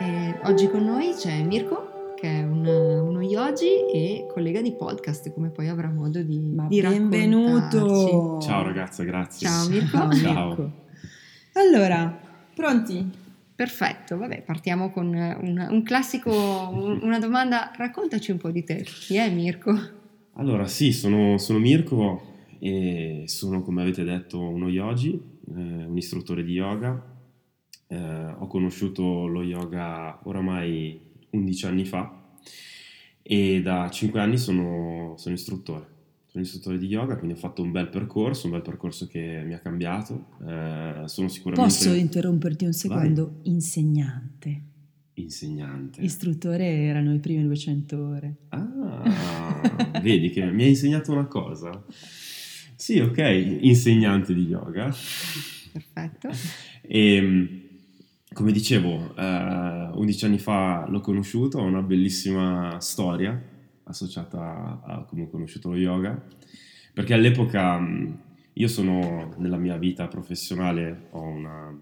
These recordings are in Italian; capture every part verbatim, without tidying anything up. E oggi con noi c'è Mirko, che è un, uno yogi e collega di podcast, come poi avrà modo di, di benvenuto! Ciao ragazza, grazie. Ciao Mirko. Ciao. Ciao. Allora, pronti? Perfetto, vabbè, partiamo con un, un classico, una domanda, raccontaci un po' di te, chi è Mirko? Allora sì, sono, sono Mirko e sono, come avete detto, uno yogi, eh, un istruttore di yoga. Eh, ho conosciuto lo yoga oramai undici anni fa e da cinque anni sono, sono istruttore, sono istruttore di yoga, quindi ho fatto un bel percorso, un bel percorso che mi ha cambiato, eh, sono sicuramente... Posso interromperti un secondo? Vai. Insegnante. Insegnante. Istruttore erano i primi duecento ore. Ah, vedi che mi hai insegnato una cosa. Sì, ok, insegnante di yoga. Perfetto. E... Come dicevo, eh, undici anni fa l'ho conosciuto, ho una bellissima storia associata a come ho conosciuto lo yoga, perché all'epoca io sono, nella mia vita professionale, ho una,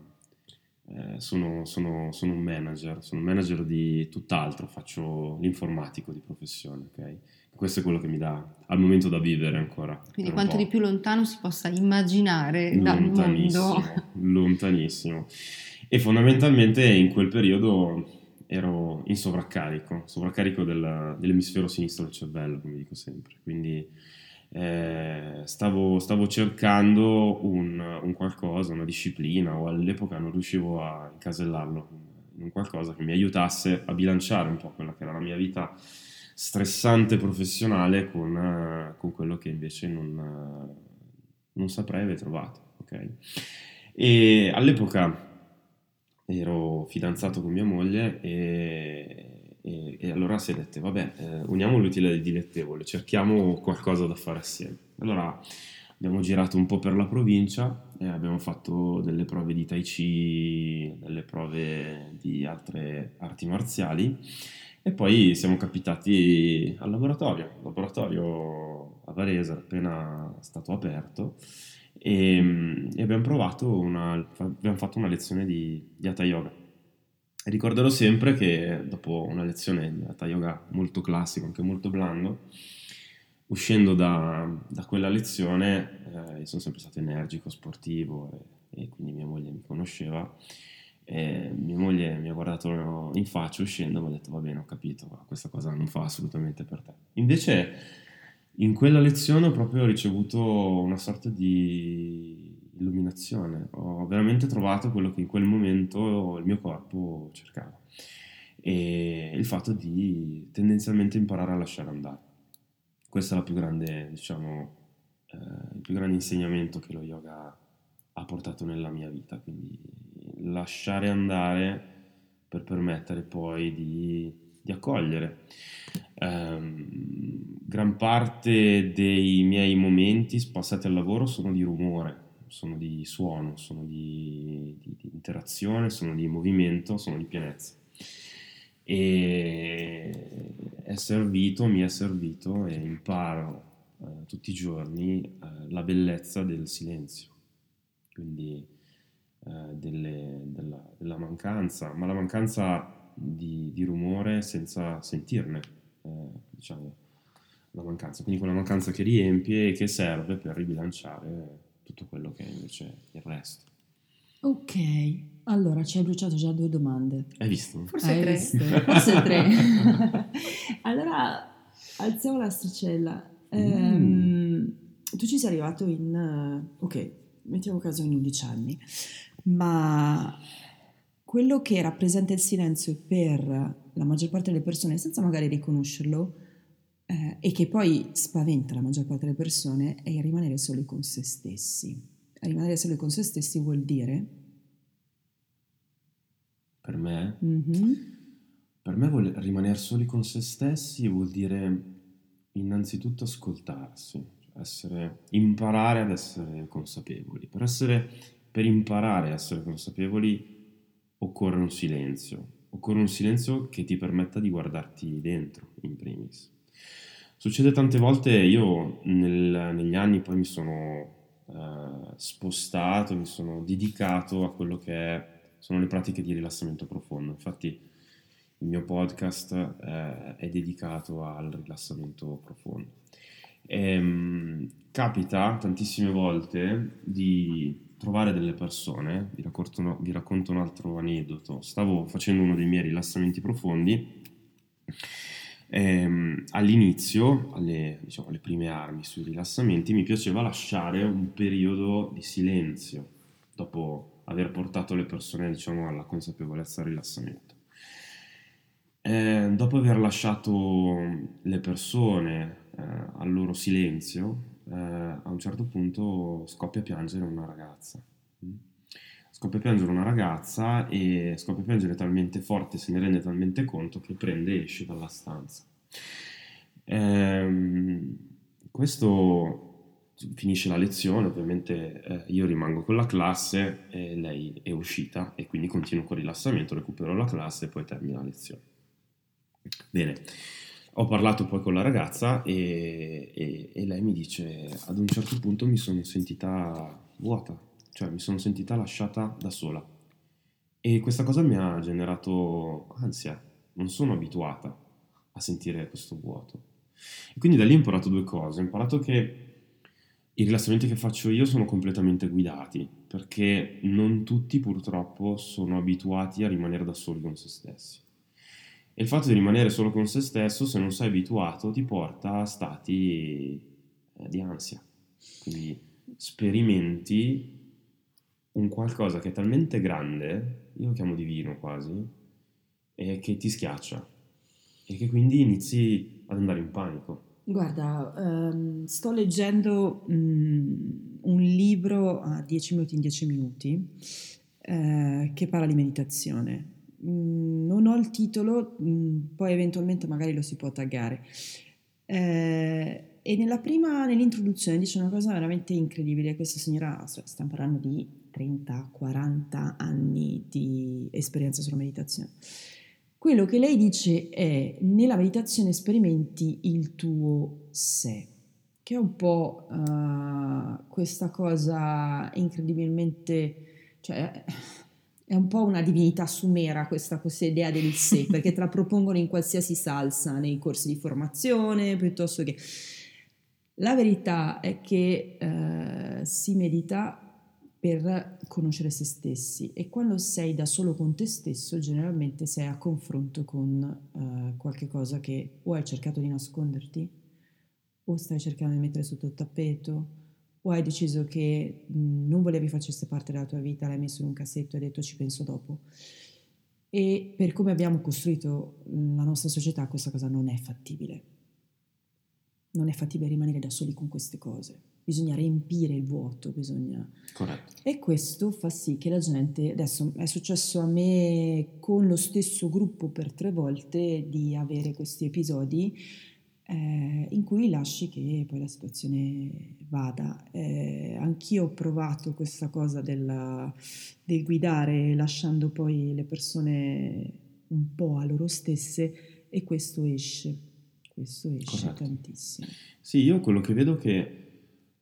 eh, sono, sono, sono un manager, sono un manager di tutt'altro, faccio l'informatico di professione, ok? Questo è quello che mi dà al momento da vivere ancora. Quindi quanto di più lontano si possa immaginare dal mondo. Lontanissimo. E fondamentalmente in quel periodo ero in sovraccarico, sovraccarico del, dell'emisfero sinistro del cervello, come dico sempre. Quindi eh, stavo, stavo cercando un, un qualcosa, una disciplina, o all'epoca non riuscivo a incasellarlo, un qualcosa che mi aiutasse a bilanciare un po' quella che era la mia vita stressante professionale con, con quello che invece non, non saprei aver trovato, ok? E all'epoca ero fidanzato con mia moglie e, e, e allora si è detto, vabbè, eh, uniamo l'utile e il dilettevole, cerchiamo qualcosa da fare assieme. Allora abbiamo girato un po' per la provincia e abbiamo fatto delle prove di tai chi, delle prove di altre arti marziali. E poi siamo capitati al laboratorio, laboratorio a Varese, appena stato aperto, e, e abbiamo provato, una, abbiamo fatto una lezione di, di Hatha Yoga. E ricorderò sempre che dopo una lezione di Hatha Yoga molto classico, anche molto blando, uscendo da, da quella lezione, eh, sono sempre stato energico, sportivo, e, e quindi mia moglie mi conosceva, e mia moglie mi ha guardato in faccia uscendo e mi ha detto, va bene, ho capito, ma questa cosa non fa assolutamente per te. Invece in quella lezione ho proprio ricevuto una sorta di illuminazione, ho veramente trovato quello che in quel momento il mio corpo cercava, e il fatto di tendenzialmente imparare a lasciare andare. Questo è la più grande, diciamo, eh, il più grande insegnamento che lo yoga ha portato nella mia vita, quindi lasciare andare per permettere poi di, di accogliere. Um, gran parte dei miei momenti passati al lavoro sono di rumore, sono di suono, sono di, di, di interazione, sono di movimento, sono di pienezza. E è servito, mi è servito e imparo eh, tutti i giorni eh, la bellezza del silenzio. Quindi Delle, della, della mancanza, ma la mancanza di, di rumore senza sentirne, eh, diciamo, la mancanza, quindi quella mancanza che riempie e che serve per ribilanciare tutto quello che è invece il resto. Ok, allora ci hai bruciato già due domande. Hai visto? Forse hai tre. Visto? Forse tre. Allora alziamo l'asticella. Mm. Ehm, tu ci sei arrivato in, ok, mettiamo caso in undici anni. Ma quello che rappresenta il silenzio per la maggior parte delle persone, senza magari riconoscerlo, eh, e che poi spaventa la maggior parte delle persone, è il rimanere soli con se stessi. Rimanere soli con se stessi vuol dire? Per me? Mm-hmm. Per me vuol, rimanere soli con se stessi vuol dire innanzitutto ascoltarsi, essere, imparare ad essere consapevoli, per essere... Per imparare a essere consapevoli occorre un silenzio, occorre un silenzio che ti permetta di guardarti dentro, in primis. Succede tante volte, io nel, negli anni poi mi sono eh, spostato, mi sono dedicato a quello che è, sono le pratiche di rilassamento profondo. Infatti mio podcast eh, è dedicato al rilassamento profondo. Ehm, capita tantissime volte di trovare delle persone, vi racconto, no, vi racconto un altro aneddoto. Stavo facendo uno dei miei rilassamenti profondi ehm, all'inizio, alle, diciamo, alle prime armi sui rilassamenti, mi piaceva lasciare un periodo di silenzio dopo aver portato le persone, diciamo, alla consapevolezza del rilassamento. Eh, dopo aver lasciato le persone eh, al loro silenzio, eh, a un certo punto scoppia a piangere una ragazza. Scoppia a piangere una ragazza e scoppia a piangere talmente forte, se ne rende talmente conto che prende e esce dalla stanza. Eh, questo finisce la lezione, ovviamente eh, io rimango con la classe e lei è uscita e quindi continuo col rilassamento, recupero la classe e poi termino la lezione. Bene, ho parlato poi con la ragazza e, e, e lei mi dice: ad un certo punto mi sono sentita vuota, cioè mi sono sentita lasciata da sola, e questa cosa mi ha generato ansia, non sono abituata a sentire questo vuoto. E quindi da lì ho imparato due cose. Ho imparato che i rilassamenti che faccio io sono completamente guidati, perché non tutti purtroppo sono abituati a rimanere da soli con se stessi. E il fatto di rimanere solo con se stesso, se non sei abituato, ti porta a stati di ansia. Quindi sperimenti un qualcosa che è talmente grande, io lo chiamo divino quasi, e che ti schiaccia. E che quindi inizi ad andare in panico. Guarda, um, sto leggendo um, un libro a dieci minuti in dieci minuti uh, che parla di meditazione. Non ho il titolo, poi eventualmente magari lo si può taggare. Eh, e nella prima, nell'introduzione, dice una cosa veramente incredibile. Questa signora, stiamo parlando di trenta quaranta anni di esperienza sulla meditazione. Quello che lei dice è: nella meditazione sperimenti il tuo sé, che è un po' uh, questa cosa incredibilmente, cioè è un po' una divinità sumera questa, questa idea del sé, perché te la propongono in qualsiasi salsa, nei corsi di formazione, piuttosto che... La verità è che eh, si medita per conoscere se stessi, e quando sei da solo con te stesso, generalmente sei a confronto con eh, qualche cosa che o hai cercato di nasconderti, o stai cercando di mettere sotto il tappeto, o hai deciso che non volevi facesse parte della tua vita, l'hai messo in un cassetto e hai detto: ci penso dopo. E per come abbiamo costruito la nostra società, questa cosa non è fattibile. Non è fattibile rimanere da soli con queste cose. Bisogna riempire il vuoto, bisogna... Corretto. E questo fa sì che la gente... Adesso è successo a me con lo stesso gruppo per tre volte di avere questi episodi Eh, in cui lasci che poi la situazione vada. Eh, anch'io ho provato questa cosa del, del guidare, lasciando poi le persone un po' a loro stesse, e questo esce, questo esce Corretto. Tantissimo. Sì, io quello che vedo che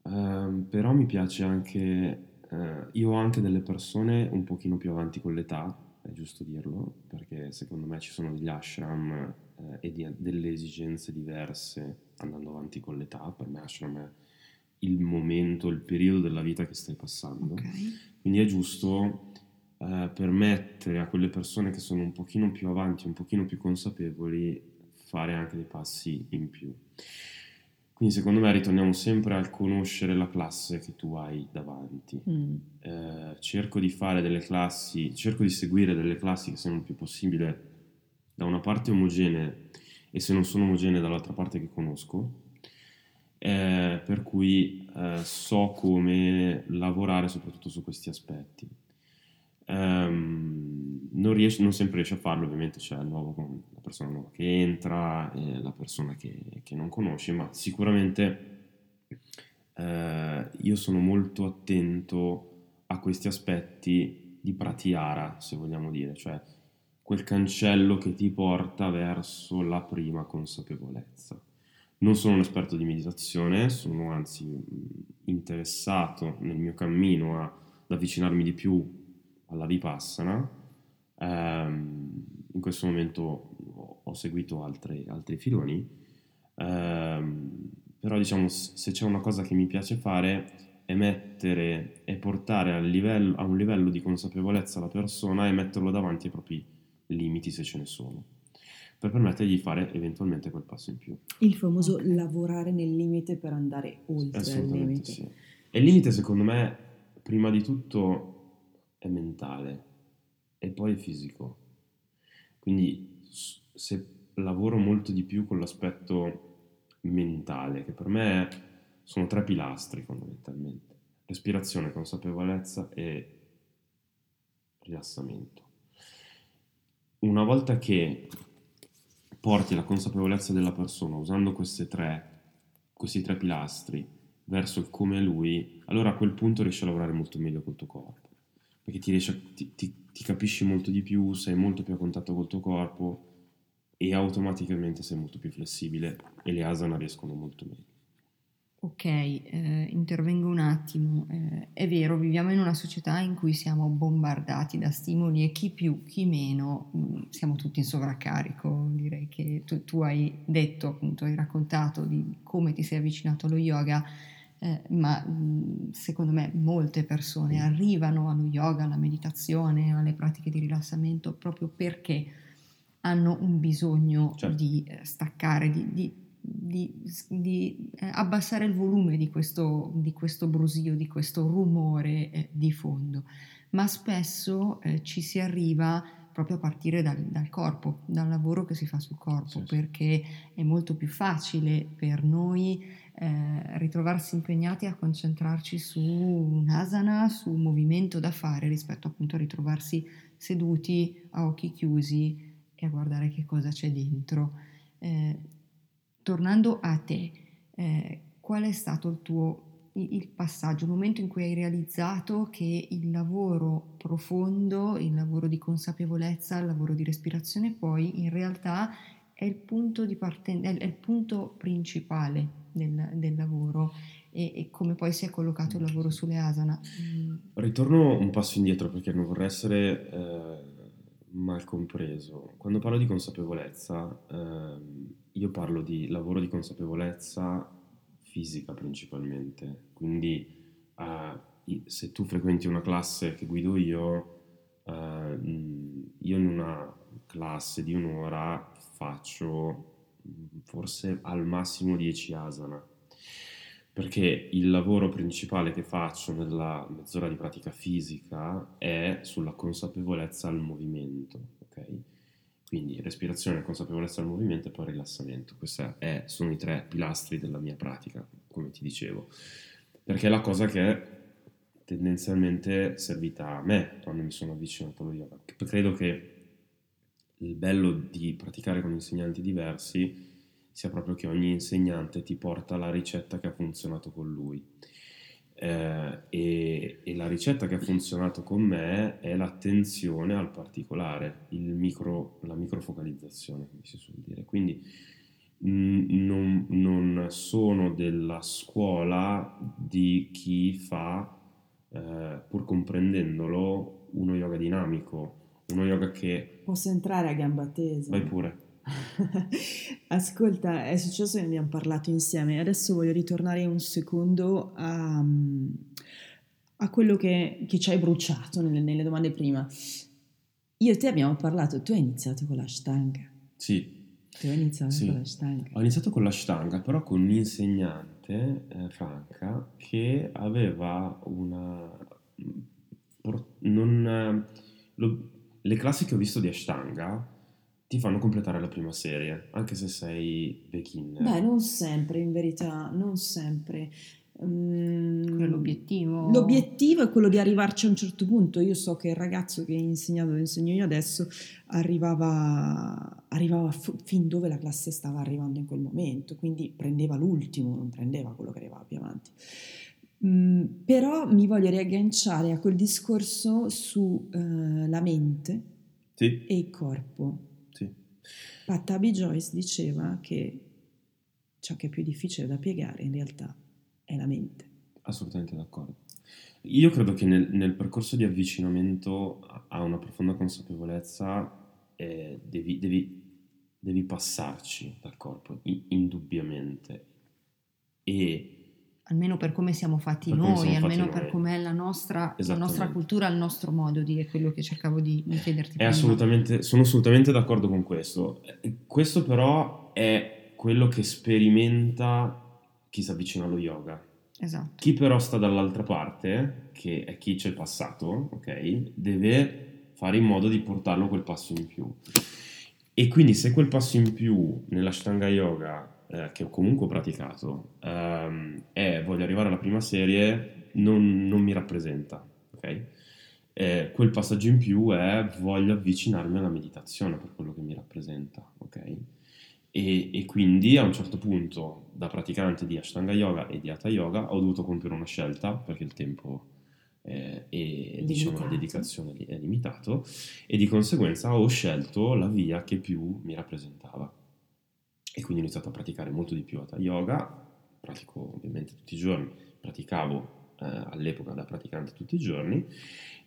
eh, però mi piace anche, eh, io ho anche delle persone un pochino più avanti con l'età, è giusto dirlo, perché secondo me ci sono degli ashram eh, e di, delle esigenze diverse andando avanti con l'età. Per me ashram è il momento, il periodo della vita che stai passando, okay. Quindi è giusto eh, permettere a quelle persone che sono un pochino più avanti, un pochino più consapevoli, fare anche dei passi in più. Quindi secondo me ritorniamo sempre al conoscere la classe che tu hai davanti. Mm. Eh, cerco di fare delle classi, cerco di seguire delle classi che siano il più possibile da una parte omogenee, e se non sono omogenee dall'altra parte che conosco, eh, per cui eh, so come lavorare soprattutto su questi aspetti. Um, non, riesce, non sempre riesce a farlo, ovviamente c'è il nuovo, la persona nuova che entra, eh, la persona che, che non conosce, ma sicuramente eh, io sono molto attento a questi aspetti di pratihara, se vogliamo dire, cioè quel cancello che ti porta verso la prima consapevolezza. Non sono un esperto di meditazione, sono anzi interessato nel mio cammino a, ad avvicinarmi di più alla Vipassana. Um, in questo momento ho seguito altre, altri filoni, ehm, però diciamo se c'è una cosa che mi piace fare è mettere e portare a, livello, a un livello di consapevolezza la persona e metterlo davanti ai propri limiti, se ce ne sono, per permettergli di fare eventualmente quel passo in più. Il famoso okay. lavorare nel limite per andare oltre il limite. Sì. E il limite secondo me prima di tutto è mentale e poi è fisico. Quindi se lavoro molto di più con l'aspetto mentale, che per me sono tre pilastri fondamentalmente: respirazione, consapevolezza e rilassamento. Una volta che porti la consapevolezza della persona usando queste tre, questi tre pilastri verso il come è lui, allora a quel punto riesci a lavorare molto meglio col tuo corpo, perché ti, riesci a, ti, ti, ti capisci molto di più, sei molto più a contatto col tuo corpo e automaticamente sei molto più flessibile e le asana riescono molto meglio. Ok, eh, intervengo un attimo. Eh, è vero, viviamo in una società in cui siamo bombardati da stimoli e chi più, chi meno, mh, siamo tutti in sovraccarico. Direi che tu, tu hai detto, appunto, hai raccontato di come ti sei avvicinato allo yoga, eh, ma mh, secondo me molte persone arrivano allo yoga, alla meditazione, alle pratiche di rilassamento proprio perché hanno un bisogno certo. di eh, staccare, di... di di, di eh, abbassare il volume di questo, di questo brusio, di questo rumore eh, di fondo, ma spesso eh, ci si arriva proprio a partire dal, dal corpo, dal lavoro che si fa sul corpo, sì, perché è molto più facile per noi eh, ritrovarsi impegnati a concentrarci su un'asana, su un movimento da fare, rispetto appunto a ritrovarsi seduti a occhi chiusi e a guardare che cosa c'è dentro. Eh, Tornando a te, eh, qual è stato il tuo il passaggio, il momento in cui hai realizzato che il lavoro profondo, il lavoro di consapevolezza, il lavoro di respirazione poi in realtà è il punto di partenza, è il punto principale del, del lavoro e, e come poi si è collocato il lavoro sulle asana? Ritorno un passo indietro perché non vorrei essere eh, mal compreso. Quando parlo di consapevolezza... Ehm, Io parlo di lavoro di consapevolezza fisica principalmente, quindi uh, se tu frequenti una classe che guido io, uh, io in una classe di un'ora faccio forse al massimo dieci asana, perché il lavoro principale che faccio nella mezz'ora di pratica fisica è sulla consapevolezza al movimento, ok? Quindi respirazione, consapevolezza del movimento e poi rilassamento. Questi sono i tre pilastri della mia pratica, come ti dicevo. Perché è la cosa che tendenzialmente è servita a me quando mi sono avvicinato allo yoga. Credo che il bello di praticare con insegnanti diversi sia proprio che ogni insegnante ti porta la ricetta che ha funzionato con lui. Eh, e, e la ricetta che ha funzionato con me è l'attenzione al particolare, il micro, la microfocalizzazione, come si suol dire. Quindi mh, non, non sono della scuola di chi fa, eh, pur comprendendolo, uno yoga dinamico, uno yoga che... Posso entrare a gamba tesa? Vai pure. Ascolta, è successo che ne abbiamo parlato insieme. Adesso voglio ritornare un secondo a, a quello che, che ci hai bruciato nelle, nelle domande prima. Io e te abbiamo parlato, tu hai iniziato con l'ashtanga. Sì. Tu hai iniziato sì. con l'ashtanga. Ho iniziato con l'ashtanga, però con un'insegnante, eh, Franca, che aveva una... Non, lo, le classi che ho visto di ashtanga ti fanno completare la prima serie, anche se sei beginner. Beh, non sempre, in verità, non sempre. Um, l'obiettivo... l'obiettivo è quello di arrivarci a un certo punto. Io so che il ragazzo che insegnavo, insegno io adesso, arrivava, arrivava fin dove la classe stava arrivando in quel momento, quindi prendeva l'ultimo, non prendeva quello che arrivava più avanti. Um, però mi voglio riagganciare a quel discorso sulla uh, mente sì. e il corpo. Pattabhi Jois diceva che ciò che è più difficile da piegare in realtà è la mente. Assolutamente d'accordo. Io credo che nel, nel percorso di avvicinamento a una profonda consapevolezza eh, devi, devi, devi passarci dal corpo, indubbiamente. E almeno per come siamo fatti per noi, siamo almeno fatti per noi. Com'è la nostra, la nostra cultura, il nostro modo di dire, quello che cercavo di, di chiederti. È assolutamente, sono assolutamente d'accordo con questo. Questo però è quello che sperimenta chi si avvicina allo yoga. Esatto. Chi però sta dall'altra parte, che è chi c'è passato, ok, deve fare in modo di portarlo quel passo in più. E quindi se quel passo in più nell'Ashtanga yoga, Eh, che ho comunque praticato, ehm, è voglio arrivare alla prima serie, non, non mi rappresenta, ok? Eh, quel passaggio in più è voglio avvicinarmi alla meditazione per quello che mi rappresenta, ok? E, e quindi a un certo punto, da praticante di Ashtanga Yoga e di Hatha Yoga, ho dovuto compiere una scelta, perché il tempo eh, e diciamo, la dedicazione è limitato, e di conseguenza ho scelto la via che più mi rappresentava. E quindi ho iniziato a praticare molto di più Hatha Yoga, pratico ovviamente tutti i giorni, praticavo eh, all'epoca da praticante tutti i giorni,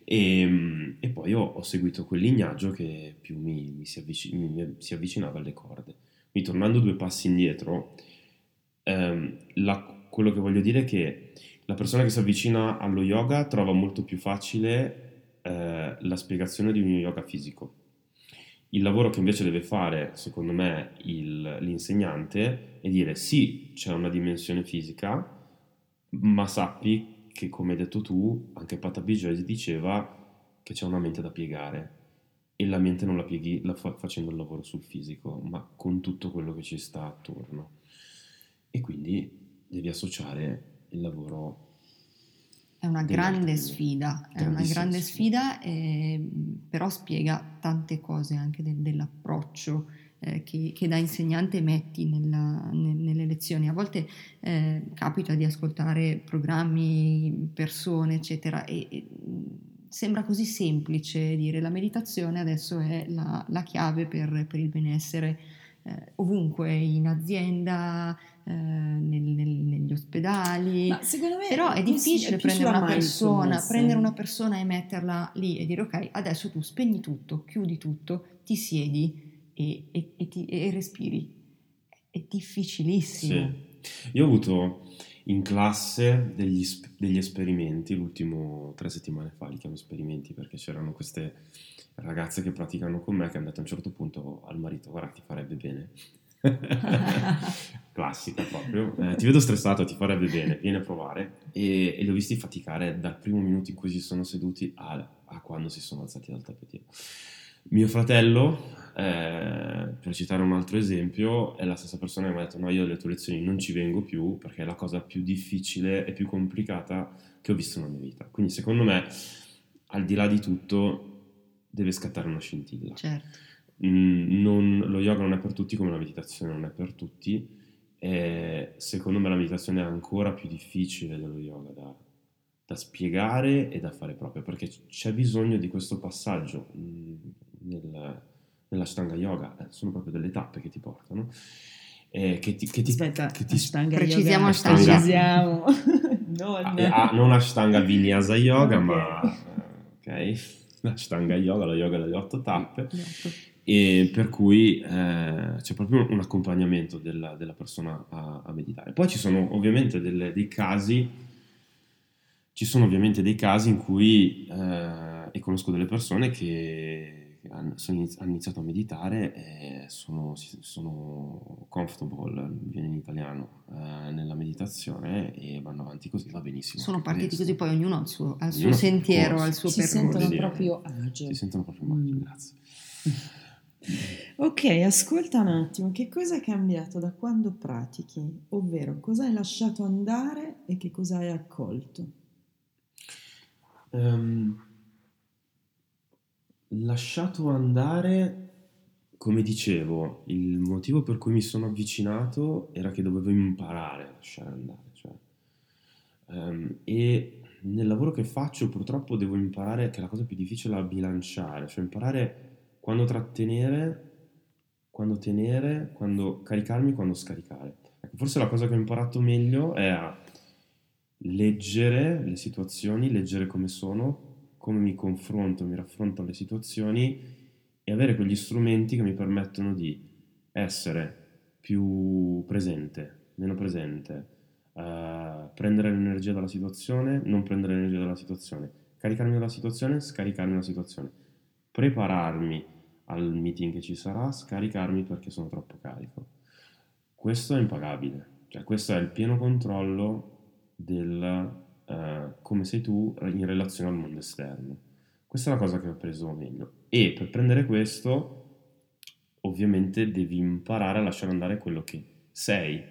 e, e poi ho, ho seguito quel lignaggio che più mi, mi, si avvic- mi, mi si avvicinava alle corde. Quindi tornando due passi indietro, ehm, la, quello che voglio dire è che la persona che si avvicina allo yoga trova molto più facile eh, la spiegazione di uno yoga fisico. Il lavoro che invece deve fare, secondo me, il, l'insegnante è dire sì, c'è una dimensione fisica, ma sappi che, come hai detto tu, anche Pattabhi Jois diceva che c'è una mente da piegare, e la mente non la pieghi la fa, facendo il lavoro sul fisico, ma con tutto quello che ci sta attorno. E quindi devi associare il lavoro. È una grande sfida, è una grande sfida, eh, però spiega tante cose anche del, dell'approccio eh, che, che da insegnante metti nella, ne, nelle lezioni. A volte eh, capita di ascoltare programmi, persone, eccetera, e, e sembra così semplice dire la meditazione adesso è la, la chiave per, per il benessere. Eh, ovunque, in azienda, eh, nel, nel, negli ospedali. Ma secondo me però è difficile è prendere una persona prendere una persona e metterla lì e dire ok, adesso tu spegni tutto, chiudi tutto, ti siedi e, e, e, ti, e respiri. È difficilissimo. Sì. Io ho avuto in classe degli, degli esperimenti, l'ultimo tre settimane fa li chiamo esperimenti perché c'erano queste ragazze che praticano con me, che hanno detto a un certo punto al marito: guarda, ti farebbe bene. Classica proprio, eh, ti vedo stressato, ti farebbe bene, vieni a provare. E, e li ho visti faticare dal primo minuto in cui si sono seduti a, a quando si sono alzati dal tappetino. Mio fratello, eh, per citare un altro esempio, è la stessa persona che mi ha detto: no, io alle tue lezioni non ci vengo più perché è la cosa più difficile e più complicata che ho visto nella mia vita. Quindi secondo me, al di là di tutto, deve scattare una scintilla. Certo. Mm, non, lo yoga non è per tutti, come la meditazione non è per tutti. Eh, secondo me la meditazione è ancora più difficile dello yoga da, da spiegare e da fare proprio, perché c'è bisogno di questo passaggio mh, nel, nell'Ashtanga yoga. Eh, sono proprio delle tappe che ti portano. Eh, che ti, che ti, Aspetta, che ti Ashtanga precisiamo yoga. Precisiamo. non, ah, ah, non Ashtanga Vinyasa yoga, okay. ma... Ok... L'Ashtanga Yoga, la yoga delle otto tappe, e per cui eh, c'è proprio un accompagnamento della, della persona a, a meditare. Poi ci sono ovviamente delle, dei casi, ci sono ovviamente dei casi in cui, eh, e conosco delle persone che hanno, sono, hanno iniziato a meditare e sono, sono comfortable, viene in italiano, eh, nella meditazione, e vanno avanti così, va benissimo. Sono partiti questo. Così, poi ognuno al suo, al ognuno suo sentiero, corso, al suo percorso. Si sentono proprio agio. Si sentono proprio agio, mm. Grazie. Ok, ascolta un attimo, che cosa è cambiato da quando pratichi? Ovvero, cosa hai lasciato andare e che cosa hai accolto? Um, lasciato andare, come dicevo, il motivo per cui mi sono avvicinato era che dovevo imparare a lasciare andare, cioè, um, e nel lavoro che faccio purtroppo devo imparare che la cosa più difficile è la bilanciare, cioè imparare quando trattenere, quando tenere, quando caricarmi, quando scaricare. Ecco, forse la cosa che ho imparato meglio è a leggere le situazioni, leggere come sono, come mi confronto, mi raffronto alle situazioni, e avere quegli strumenti che mi permettono di essere più presente, meno presente, eh, prendere l'energia dalla situazione, non prendere l'energia dalla situazione, caricarmi dalla situazione, scaricarmi dalla situazione, prepararmi al meeting che ci sarà, scaricarmi perché sono troppo carico. Questo è impagabile, cioè questo è il pieno controllo del eh, come sei tu in relazione al mondo esterno. Questa è la cosa che ho preso meglio. E per prendere questo, ovviamente devi imparare a lasciare andare quello che sei,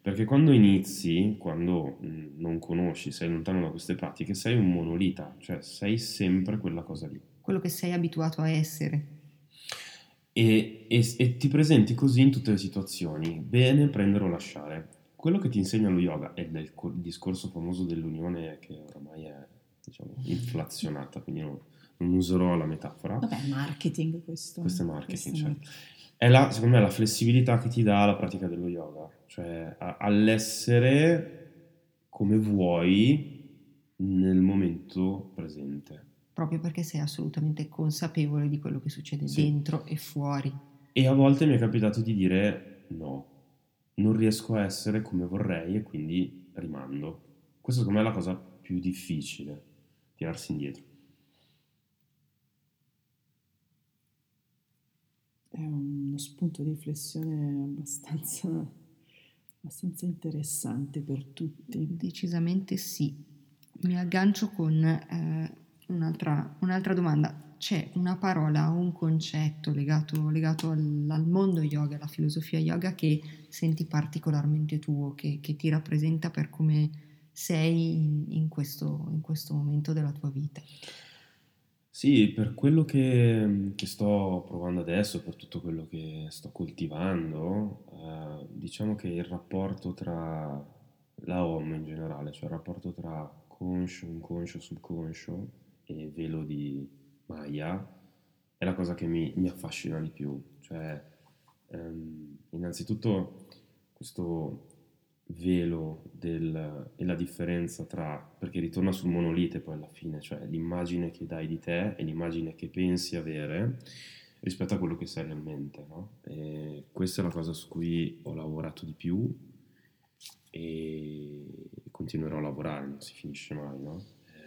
perché quando inizi, quando non conosci, sei lontano da queste pratiche, sei un monolita, cioè sei sempre quella cosa lì, quello che sei abituato a essere, e, e, e ti presenti così in tutte le situazioni, bene prendere o lasciare. Quello che ti insegna lo yoga è del co- discorso famoso dell'unione, che oramai è, diciamo, inflazionata, quindi non, non userò la metafora. Vabbè, marketing questo. Questo è marketing, questo, certo. È la, secondo me, la flessibilità che ti dà la pratica dello yoga, cioè a, all'essere come vuoi nel momento presente. Proprio perché sei assolutamente consapevole di quello che succede, sì, dentro e fuori. E a volte mi è capitato di dire no, non riesco a essere come vorrei e quindi rimando. Questa secondo me è la cosa più difficile, tirarsi indietro. È uno spunto di riflessione abbastanza, abbastanza interessante per tutti. Decisamente sì. Mi aggancio con eh, un'altra, un'altra domanda. C'è una parola o un concetto legato, legato al, al mondo yoga, alla filosofia yoga, che senti particolarmente tuo, che, che ti rappresenta per come sei in, in, questo, in questo momento della tua vita? Sì, per quello che, che sto provando adesso, per tutto quello che sto coltivando, eh, diciamo che il rapporto tra la O M in generale, cioè il rapporto tra conscio, inconscio, subconscio e velo di Maya, è la cosa che mi, mi affascina di più. Cioè, ehm, innanzitutto questo velo del, e la differenza tra, perché ritorna sul monolite poi alla fine, cioè l'immagine che dai di te e l'immagine che pensi avere rispetto a quello che sei realmente, no? E questa è la cosa su cui ho lavorato di più e continuerò a lavorare, non si finisce mai, no?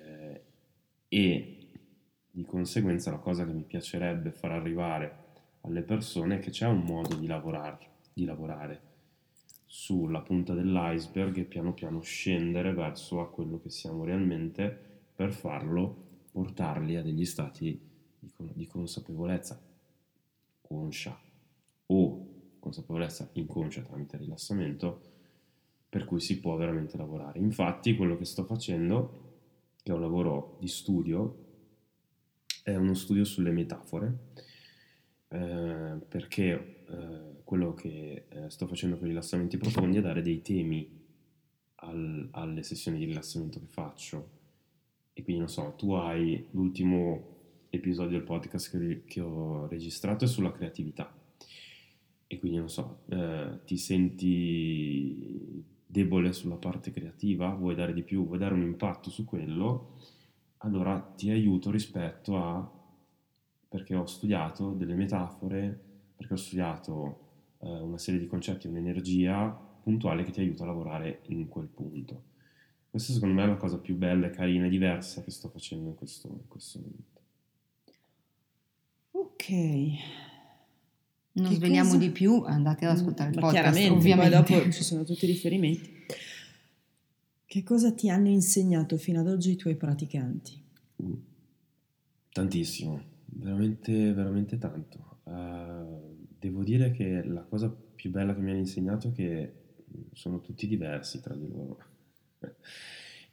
Eh, e di conseguenza la cosa che mi piacerebbe far arrivare alle persone è che c'è un modo di lavorare, di lavorare sulla punta dell'iceberg e piano piano scendere verso a quello che siamo realmente, per farlo portarli a degli stati di, di consapevolezza conscia o consapevolezza inconscia tramite rilassamento, per cui si può veramente lavorare. Infatti quello che sto facendo, che è un lavoro di studio, è uno studio sulle metafore, eh, perché eh, quello che eh, sto facendo con i rilassamenti profondi è dare dei temi al, alle sessioni di rilassamento che faccio. E quindi, non so, tu hai l'ultimo episodio del podcast che, che ho registrato è sulla creatività. E quindi, non so, eh, ti senti debole sulla parte creativa, vuoi dare di più, vuoi dare un impatto su quello, allora ti aiuto rispetto a, perché ho studiato delle metafore, perché ho studiato eh, una serie di concetti, un'energia puntuale che ti aiuta a lavorare in quel punto. Questa secondo me è la cosa più bella, carina e diversa che sto facendo in questo, in questo momento. Ok, non che sveliamo cosa? Di più, andate ad ascoltare il podcast, chiaramente, ovviamente. Poi dopo ci sono tutti i riferimenti. Che cosa ti hanno insegnato fino ad oggi i tuoi praticanti? Tantissimo, veramente, veramente tanto. Uh, devo dire che la cosa più bella che mi hanno insegnato è che sono tutti diversi tra di loro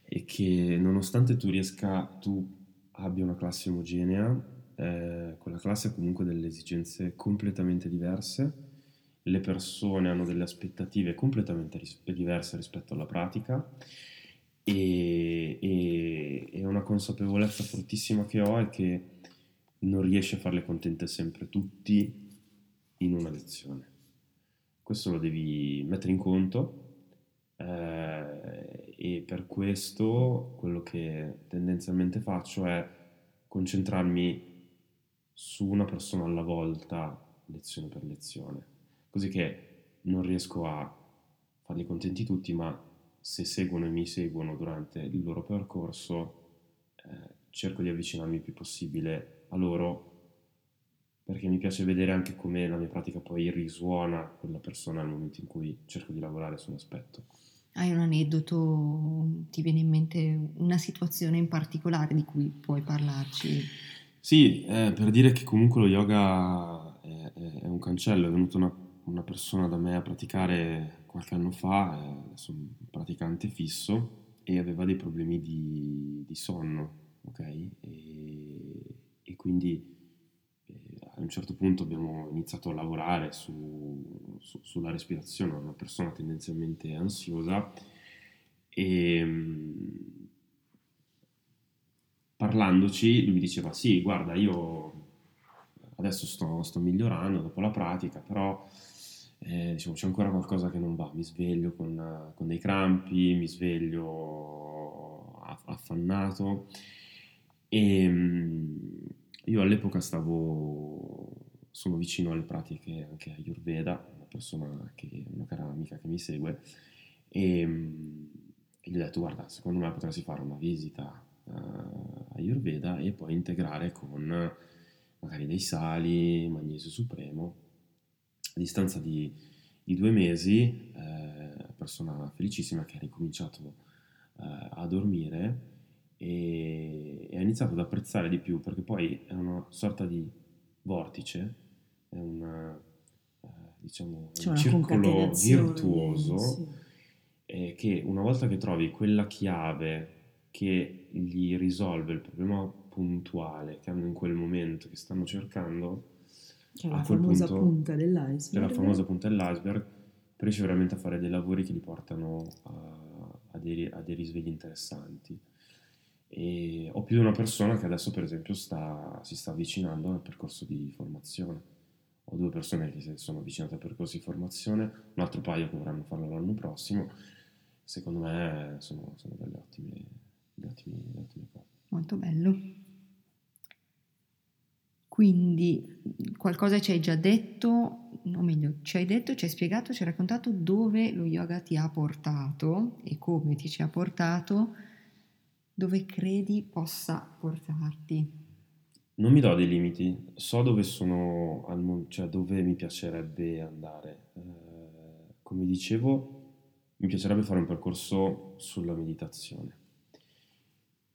e che nonostante tu riesca, tu abbia una classe omogenea, eh, quella classe ha comunque delle esigenze completamente diverse, le persone hanno delle aspettative completamente ris- diverse rispetto alla pratica, e, e, e una consapevolezza fortissima che ho è che non riesci a farle contente sempre tutti in una lezione. Questo lo devi mettere in conto, eh, e per questo quello che tendenzialmente faccio è concentrarmi su una persona alla volta, lezione per lezione. Così che non riesco a farli contenti tutti, ma se seguono e mi seguono durante il loro percorso, eh, cerco di avvicinarmi il più possibile a loro, perché mi piace vedere anche come la mia pratica poi risuona con la persona nel momento in cui cerco di lavorare sull'aspetto. Hai un aneddoto, ti viene in mente una situazione in particolare di cui puoi parlarci? Sì, eh, per dire che comunque lo yoga è, è un cancello. È venuta una, una persona da me a praticare qualche anno fa, eh, adesso un praticante fisso, e aveva dei problemi di, di sonno, ok? E, e quindi... a un certo punto abbiamo iniziato a lavorare su, su, sulla respirazione, una persona tendenzialmente ansiosa, e parlandoci lui mi diceva: sì, guarda, io adesso sto, sto migliorando dopo la pratica, però eh, diciamo, c'è ancora qualcosa che non va, mi sveglio con, con dei crampi, mi sveglio affannato. E... io all'epoca stavo, sono vicino alle pratiche anche a Ayurveda, una persona che, una cara amica che mi segue, e, e gli ho detto: guarda, secondo me potresti fare una visita a Ayurveda e poi integrare con magari dei sali, magnesio supremo. A distanza di, di due mesi, eh, persona felicissima che ha ricominciato eh, a dormire, e ha iniziato ad apprezzare di più, perché poi è una sorta di vortice, è una, eh, diciamo, cioè un circolo virtuoso, sì. Eh, che una volta che trovi quella chiave che gli risolve il problema puntuale che hanno in quel momento, che stanno cercando, che è la famosa punto, punta dell'iceberg, è la famosa punta dell'iceberg, riesce veramente a fare dei lavori che li portano a, a, dei, a dei risvegli interessanti. E ho più di una persona che adesso, per esempio, sta, si sta avvicinando al percorso di formazione. Ho due persone che si sono avvicinate al percorso di formazione, un altro paio che vorranno farlo l'anno prossimo. Secondo me sono, sono delle ottime, delle ottime, delle ottime cose. Molto bello. Quindi qualcosa ci hai già detto, o meglio, ci hai detto, ci hai spiegato, ci hai raccontato dove lo yoga ti ha portato e come ti ci ha portato. Dove credi possa portarti? Non mi do dei limiti, so dove sono, al, cioè dove mi piacerebbe andare. Eh, come dicevo, mi piacerebbe fare un percorso sulla meditazione.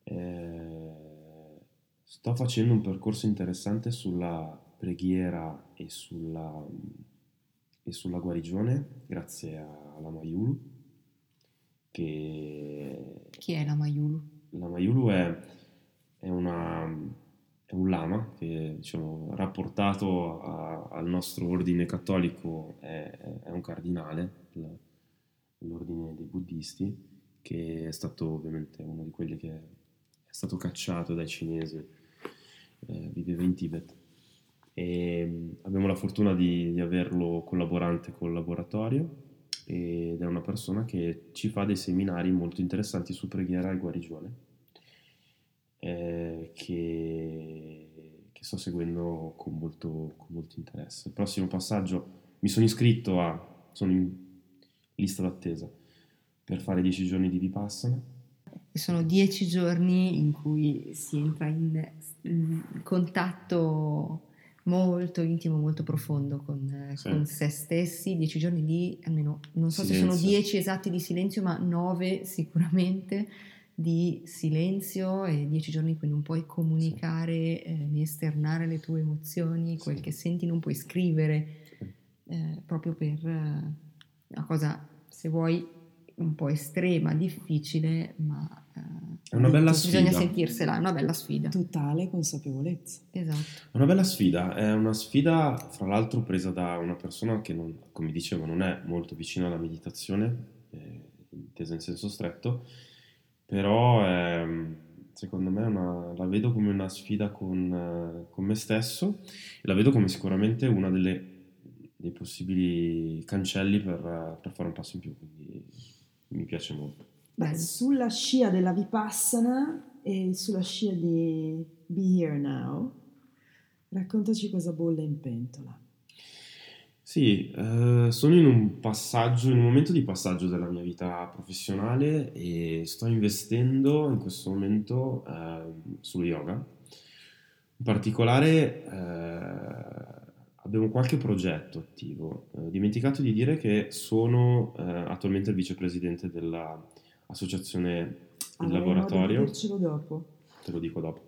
Eh, sto facendo un percorso interessante sulla preghiera e sulla, e sulla guarigione, grazie alla Mayulu. Che... Chi è la Mayulu? La Mayulu è, è, una, è un lama che, diciamo, rapportato a, al nostro ordine cattolico è, è un cardinale, l'ordine dei buddisti, che è stato ovviamente uno di quelli che è stato cacciato dai cinesi, eh, viveva in Tibet, e abbiamo la fortuna di, di averlo collaborante col laboratorio, ed è una persona che ci fa dei seminari molto interessanti su preghiera e guarigione, eh, che, che sto seguendo con molto, con molto interesse. Il prossimo passaggio, mi sono iscritto a, sono in lista d'attesa per fare dieci giorni di Vipassana. Sono dieci giorni in cui si entra in contatto molto intimo, molto profondo con, sì. con se stessi, dieci giorni di, almeno, non so silenzio. Se sono dieci esatti di silenzio, ma nove sicuramente di silenzio, e dieci giorni in cui non puoi comunicare, sì. eh, né esternare le tue emozioni, quel sì. che senti, non puoi scrivere, sì. eh, proprio per eh, una cosa, se vuoi, un po' estrema, difficile, ma eh, è una bella sfida. Bisogna sentirsela, è una bella sfida. Totale consapevolezza. Esatto. È una bella sfida, è una sfida fra l'altro presa da una persona che, non, come dicevo, non è molto vicina alla meditazione, eh, intesa in senso stretto, però eh, secondo me una, la vedo come una sfida con, eh, con me stesso, e la vedo come sicuramente una delle dei possibili cancelli per, per fare un passo in più, quindi mi piace molto. Beh, sulla scia della Vipassana e sulla scia di Be Here Now, raccontaci cosa bolle in pentola. Sì, eh, sono in un passaggio, in un momento di passaggio della mia vita professionale e sto investendo in questo momento eh, sullo yoga. In particolare eh, abbiamo qualche progetto attivo. Eh, Ho dimenticato di dire che sono eh, attualmente il vicepresidente dell'associazione Il Avrei modo di Laboratorio, dircelo dopo. te lo dico dopo.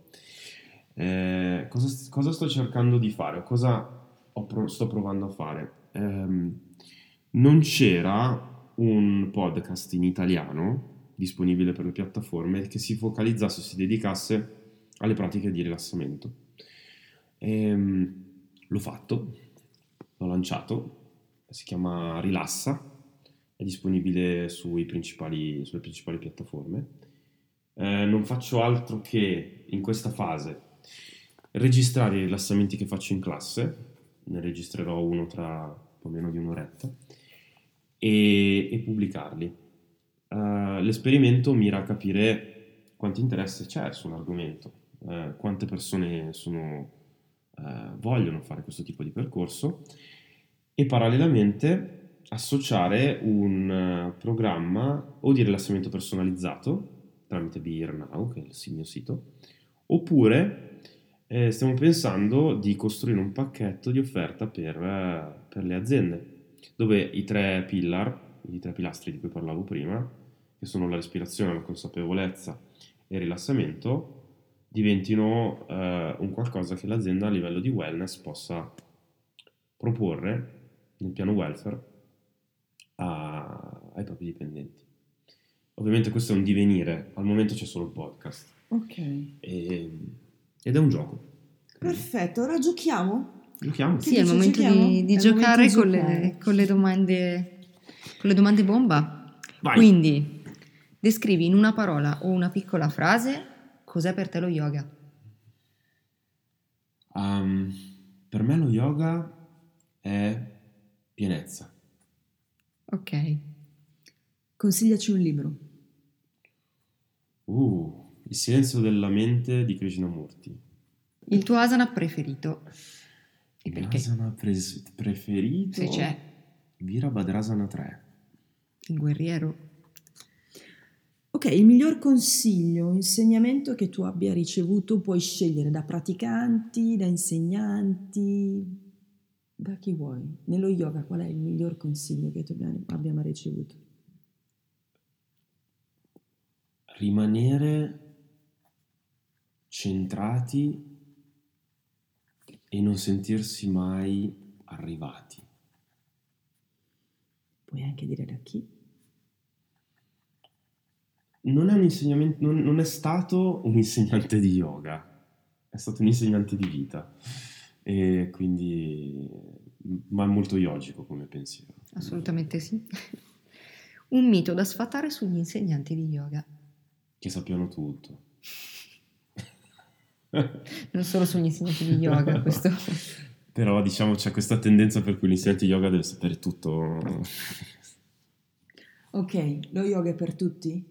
Eh, cosa, cosa sto cercando di fare? O cosa ho pro- sto provando a fare? Ehm, non c'era un podcast in italiano disponibile per le piattaforme che si focalizzasse, si dedicasse alle pratiche di rilassamento. Ehm, l'ho fatto, l'ho lanciato, si chiama Rilassa, è disponibile sui principali, sulle principali piattaforme. Eh, non faccio altro che, in questa fase, registrare i rilassamenti che faccio in classe. Ne registrerò uno tra più o meno di un'oretta e, e pubblicarli. Uh, l'esperimento mira a capire quanto interesse c'è sull'argomento, uh, quante persone sono, uh, vogliono fare questo tipo di percorso e parallelamente associare un uh, programma o di rilassamento personalizzato tramite Be Here Now, che è il mio sito, oppure Eh, stiamo pensando di costruire un pacchetto di offerta per, eh, per le aziende, dove i tre pillar, i tre pilastri di cui parlavo prima, che sono la respirazione, la consapevolezza e il rilassamento, diventino eh, un qualcosa che l'azienda a livello di wellness possa proporre nel piano welfare a, ai propri dipendenti. Ovviamente questo è un divenire, al momento c'è solo il podcast. Ok. E, Ed è un gioco. Perfetto, ora giochiamo? Giochiamo. Sì, è il momento giochiamo? di, di giocare, momento con, giocare. Le, con, le domande, con le domande bomba. Vai. Quindi, descrivi in una parola o una piccola frase cos'è per te lo yoga. Um, per me lo yoga è pienezza. Ok. Consigliaci un libro. Uh... Il silenzio della mente di Krishnamurti. Il tuo asana preferito? E il perché? Asana pres- preferito? Se c'è. Virabhadrasana tre. Il guerriero. Ok, il miglior consiglio, insegnamento che tu abbia ricevuto, puoi scegliere da praticanti, da insegnanti, da chi vuoi. Nello yoga qual è il miglior consiglio che tu abbiamo ricevuto? Rimanere centrati e non sentirsi mai arrivati. Puoi anche dire da chi? Non è un insegnamento, non, non è stato un insegnante di yoga, è stato un insegnante di vita, e quindi ma è molto yogico come pensiero. Assolutamente sì. Un mito da sfatare sugli insegnanti di yoga. Che sappiano tutto. Non solo sugli insegnanti di yoga, questo. Però diciamo c'è questa tendenza per cui l'insegnante di yoga deve sapere tutto. Ok, lo yoga è per tutti?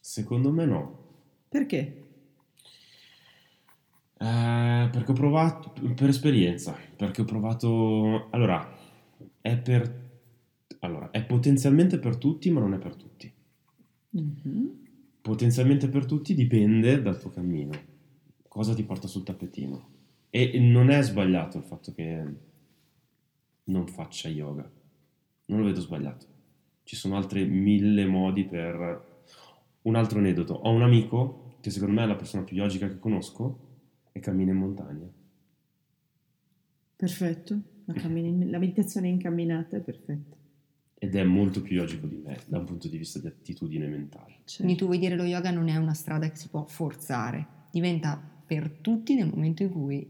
Secondo me no. Perché? Eh, perché ho provato, per esperienza, perché ho provato... Allora, è per... Allora, è potenzialmente per tutti, ma non è per tutti. Mm-hmm. Potenzialmente per tutti dipende dal tuo cammino. Cosa ti porta sul tappetino? E non è sbagliato il fatto che non faccia yoga, non lo vedo sbagliato. Ci sono altri mille modi per... Un altro aneddoto, ho un amico che secondo me è la persona più yogica che conosco e cammina in montagna. Perfetto, la, cammin- la meditazione in camminata è perfetta. Ed è molto più yogico di me da un punto di vista di attitudine mentale. Cioè. Quindi tu vuoi dire lo yoga non è una strada che si può forzare, diventa... per tutti nel momento in cui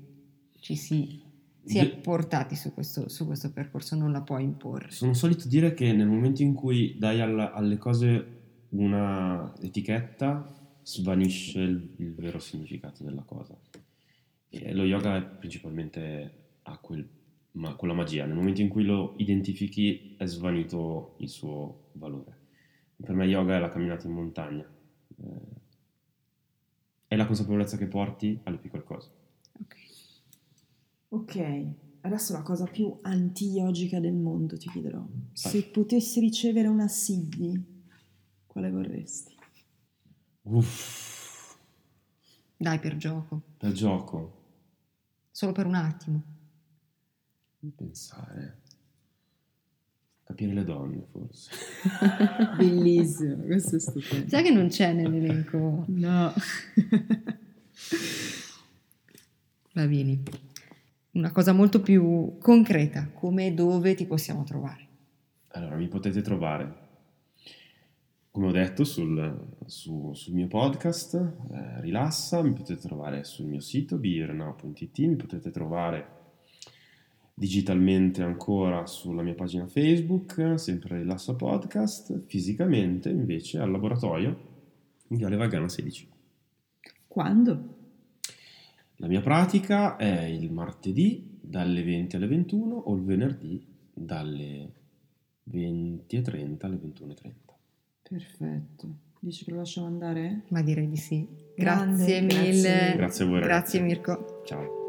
ci si, si è portati su questo, su questo percorso, non la puoi imporre. Sono solito dire che nel momento in cui dai alla, alle cose una etichetta, svanisce il, il vero significato della cosa. E lo yoga è principalmente ha quel, ma, quella magia, nel momento in cui lo identifichi è svanito il suo valore. Per me yoga è la camminata in montagna. Eh, È la consapevolezza che porti alle piccole cose. Ok. Ok. Adesso la cosa più anti-yogica del mondo ti chiederò. Vai. Se potessi ricevere una Siddhi, quale vorresti? Uff. Dai, per gioco. Per gioco. Solo per un attimo. Pensare. Capire le donne, forse. Bellissimo, questo è stupendo. Sai che non c'è nell'elenco? No. Va bene. Una cosa molto più concreta, come e dove ti possiamo trovare? Allora, mi potete trovare, come ho detto, sul, su, sul mio podcast, eh, Rilassa, mi potete trovare sul mio sito, be here now punto it, mi potete trovare digitalmente ancora sulla mia pagina Facebook, sempre Rilassa Podcast, fisicamente invece al laboratorio in Viale Vagana sedici. Quando? La mia pratica è il martedì dalle venti alle ventuno o il venerdì dalle venti e trenta alle ventuno e trenta. Perfetto. Dici che lo lasciamo andare? Ma direi di sì. Grande, grazie mille. Grazie a voi. Grazie ragazzi. Mirko. Ciao.